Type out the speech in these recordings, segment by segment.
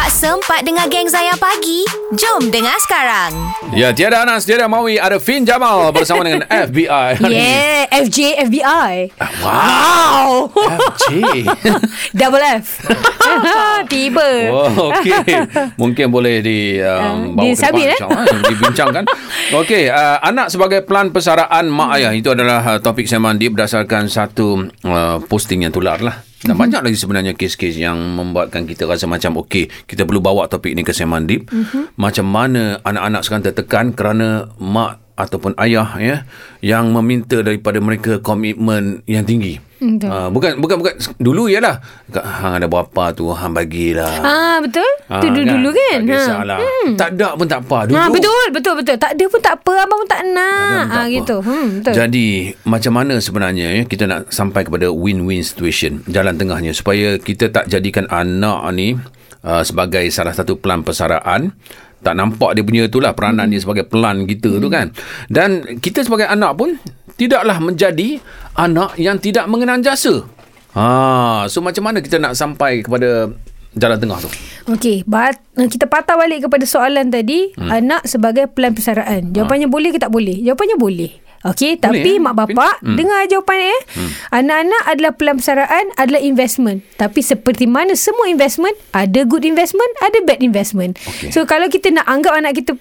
Tak sempat dengar geng Zayan pagi? Jom dengar sekarang. Ya, tiada Anas, tiada Mawi, ada Fynn Jamal bersama dengan FBI. Yeah, FJ FBI. Wow. FJ. Double F. Tiba. Oh, okey. Mungkin boleh dibawa ke depan, dibincangkan. Okey, anak sebagai pelan persaraan mak ayah. Itu adalah topik Semandip berdasarkan satu posting yang tular lah. Dan banyak lagi sebenarnya kes-kes yang membuatkan kita rasa macam okey, kita perlu bawa topik ni ke Semandip. Macam mana anak-anak sekarang tertekan kerana mak ataupun ayah ya yang meminta daripada mereka komitmen yang tinggi. Bukan dulu ialah hang ada berapa tu hang bagilah. Betul. Tu dulu kan. Tak kisahlah. Tak ada pun tak apa dulu. Betul. Tak ada pun tak apa, abang pun tak nak. Gitu. Betul. Jadi macam mana sebenarnya ya kita nak sampai kepada win-win situation, jalan tengahnya supaya kita tak jadikan anak ni sebagai salah satu pelan persaraan. Tak nampak dia punya itulah peranan dia sebagai pelan kita tu kan. Dan kita sebagai anak pun tidaklah menjadi anak yang tidak mengenang jasa. So macam mana kita nak sampai kepada jalan tengah tu? Okey, kita patah balik kepada soalan tadi, anak sebagai pelan persaraan. Jawapannya boleh ke tak boleh? Jawapannya boleh. Okey, tapi mak bapak dengar jawapan anak-anak adalah pelan persaraan, adalah investment. Tapi seperti mana semua investment, ada good investment, ada bad investment. Okay. So kalau kita nak anggap anak kita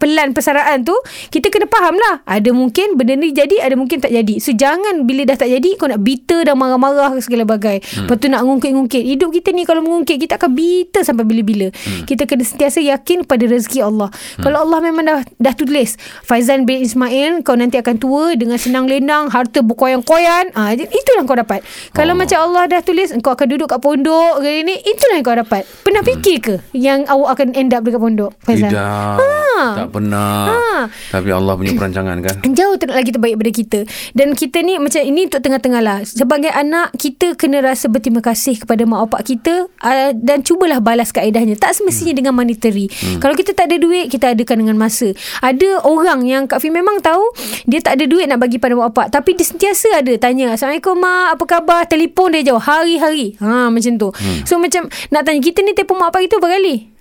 pelan persaraan tu, kita kena faham lah, ada mungkin benda ni jadi, ada mungkin tak jadi. So jangan bila dah tak jadi kau nak bitter dan marah-marah segala bagai. Lepas tu nak ngungkit-ngungkit. Hidup kita ni kalau mengungkit, kita akan bitter sampai bila-bila. Kita kena sentiasa yakin pada rezeki Allah. Kalau Allah memang dah tulis Faizan bin Ismail, kau nanti akan tua dengan senang lenang, harta berkoyan-koyan, itulah kau dapat. Kalau macam Allah dah tulis engkau akan duduk kat pondok kali ni, itulah yang kau dapat. Pernah fikir ke yang awak akan end up dekat pondok, Faizan? Tidak. Tak pernah. Tapi Allah punya perancangan kan jauh lagi terbaik daripada kita. Dan kita ni macam ini untuk tengah-tengah lah. Sebagai anak, kita kena rasa berterima kasih kepada mak bapak kita, dan cubalah balas kaedahnya. Tak semestinya dengan monetary. Kalau kita tak ada duit, kita adakan dengan masa. Ada orang yang Kak Fynn memang tahu dia tak ada duit nak bagi pada mak bapak, tapi dia sentiasa ada tanya, "Assalamualaikum mak, apa khabar?" Telefon dia jauh hari-hari. Macam tu. So macam nak tanya, kita ni telefon mak bapak kita berapa kali?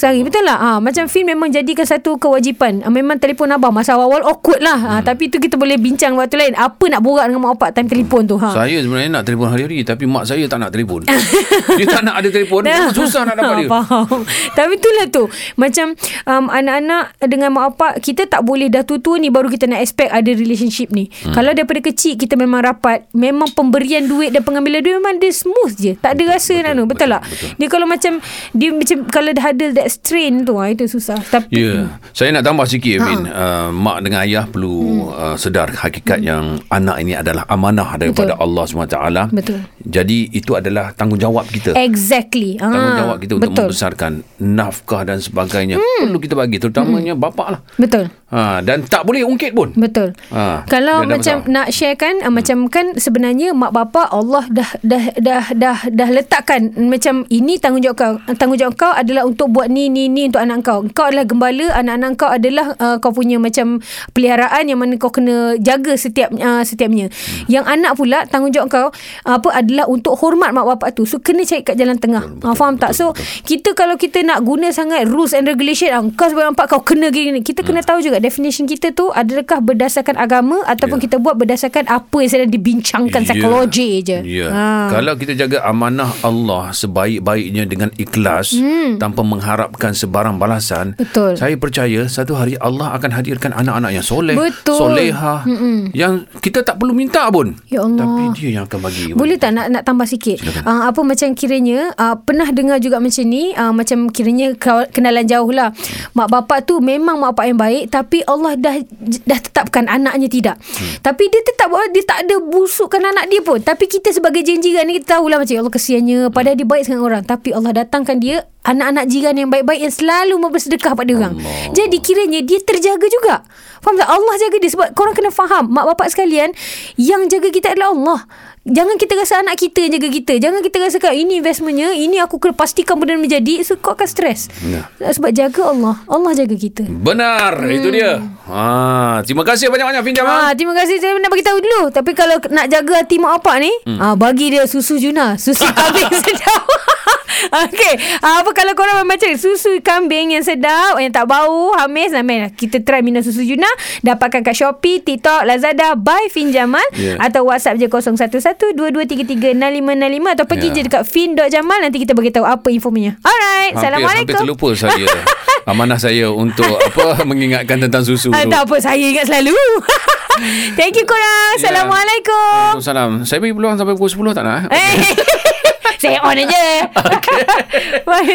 Sehari, betul lah. Macam Fynn memang jadikan satu kewajipan. Memang telefon abang masa awal-awal awkward lah. Tapi tu kita boleh bincang waktu lain, apa nak borak dengan mak bapak time telefon tu. Saya sebenarnya nak telefon hari-hari, tapi mak saya tak nak telefon. Dia tak nak ada telefon. Susah nak dapat dia. Faham. Tapi itulah tu, macam anak-anak dengan mak bapak, kita tak boleh dah tua-tua ni baru kita nak expect ada relationship ni. Kalau daripada kecil kita memang rapat, memang pemberian duit dan pengambilan duit memang dia smooth je, tak ada rasa nak. Betul tak? Dia kalau macam kalau dah ada that strain tu, itu susah. Tapi saya nak tambah sikit, Min. Mak dengan ayah perlu sedar hakikat yang anak ini adalah amanah daripada Allah SWT. Betul. Jadi itu adalah tanggungjawab kita. Exactly. Tanggungjawab kita untuk membesarkan, nafkah dan sebagainya perlu kita bagi, terutamanya bapak lah. Betul. Dan tak boleh ungkit pun. Betul. Kalau macam nak share kan, macam kan sebenarnya mak bapak Allah dah letakkan macam ini tanggungjawab kau adalah untuk buat ni untuk anak kau. Kau adalah gembala, anak-anak kau adalah kau punya macam peliharaan yang mana kau kena jaga setiapnya. Yang anak pula tanggungjawab kau adalah untuk hormat mak bapak tu. So kena cari kat jalan tengah. Faham tak? So kita kalau kita nak guna sangat rules and regulation, kau sebagai bapak kau kena gini. Kita kena tahu juga definition kita tu adakah berdasarkan agama ataupun kita buat berdasarkan apa yang sedang dibincangkan psikologi je. Kalau kita jaga amanah Allah sebaik-baiknya dengan ikhlas tanpa mengharapkan sebarang balasan, saya percaya satu hari Allah akan hadirkan anak-anak yang soleh, solehah, yang kita tak perlu minta pun, ya Allah, tapi dia yang akan bagi. Boleh tak nak tambah sikit? Apa macam kiranya pernah dengar juga macam ni, macam kiranya kenalan jauh lah, mak bapak tu memang mak bapak yang baik, tapi Allah dah tetapkan anaknya tidak. Tapi dia tetap, dia tak ada busukkan anak dia pun, tapi kita sebagai jiran ni kita tahulah macam Allah kesiannya, padahal dia baik sangat orang, tapi Allah datangkan dia anak-anak jiran yang baik-baik yang selalu bersedekah pada orang. Jadi kiranya dia terjaga juga. Faham tak? Allah jaga dia. Sebab korang kena faham, mak bapak sekalian, yang jaga kita adalah Allah. Jangan kita rasa anak kita yang jaga kita. Jangan kita rasakan ini investmentnya, ini aku kena pastikan benda menjadi. So kau akan stres. Sebab jaga Allah, Allah jaga kita. Benar. Itu dia. Terima kasih banyak-banyak Fynn Jamal. Terima kasih. Saya nak beritahu dulu, tapi kalau nak jaga hati mak bapak ni, bagi dia susu Juna, susu kambing sedap. Okay, apa kalau korang memang cari susu kambing yang sedap, yang tak bau, hamis, kita try minum susu Juna. Dapatkan kat Shopee, TikTok, Lazada by Fynn Jamal, atau WhatsApp je 0112233655, atau pergi je dekat Fynn.Jamal, nanti kita beritahu apa infonya. Alright, Assalamualaikum. Hampir terlupa saya amanah saya untuk apa mengingatkan tentang susu. Tak apa, saya ingat selalu. Thank you korang. Assalamualaikum. Waalaikumsalam. Saya beri peluang sampai pukul 10 tak nak? Saya on aja. Okay.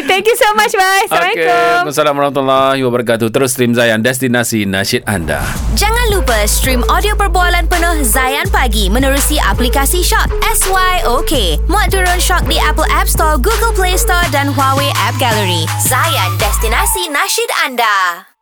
Thank you so much, bye. Assalamualaikum. Okay. Assalamualaikum warahmatullahi wabarakatuh. Terus stream Zayan, destinasi nasyid anda. Jangan lupa stream audio perbualan penuh Zayan Pagi menerusi aplikasi Syok SYOK. Muat turun Syok di Apple App Store, Google Play Store dan Huawei App Gallery. Zayan, destinasi nasyid anda.